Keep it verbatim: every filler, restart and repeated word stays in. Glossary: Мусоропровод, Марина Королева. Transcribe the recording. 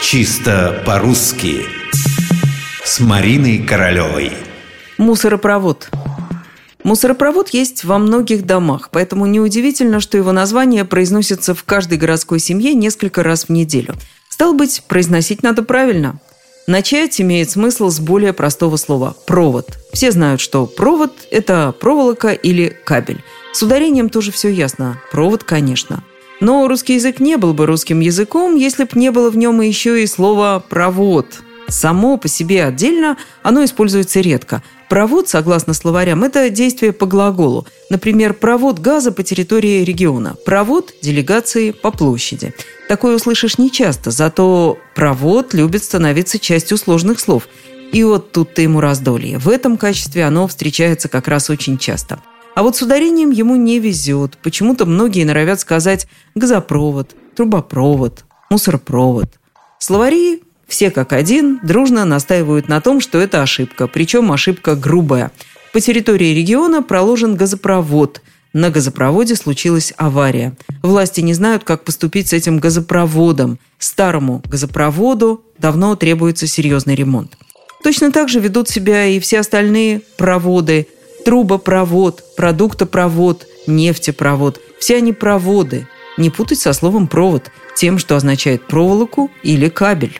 Чисто по-русски с Мариной Королевой. Мусоропровод. Мусоропровод есть во многих домах, поэтому неудивительно, что его название произносится в каждой городской семье несколько раз в неделю. Стало быть, произносить надо правильно. Начать имеет смысл с более простого слова – провод. Все знают, что провод – это проволока или кабель. С ударением тоже все ясно. Провод, конечно. Но русский язык не был бы русским языком, если бы не было в нем еще и слова «провод». Само по себе отдельно оно используется редко. Провод, согласно словарям, это действие по глаголу. Например, провод газа по территории региона, провод делегации по площади. Такое услышишь нечасто, зато провод любит становиться частью сложных слов. И вот тут-то ему раздолье. В этом качестве оно встречается как раз очень часто. А вот с ударением ему не везет. Почему-то многие норовят сказать «газопровод», «трубопровод», «мусоропровод». Словари все как один дружно настаивают на том, что это ошибка, причем ошибка грубая. По территории региона проложен газопровод. На газопроводе случилась авария. Власти не знают, как поступить с этим газопроводом. Старому газопроводу давно требуется серьезный ремонт. Точно так же ведут себя и все остальные проводы. Трубопровод, продуктопровод, нефтепровод. Все они проводы. Не путать со словом «провод», тем, что означает проволоку или кабель.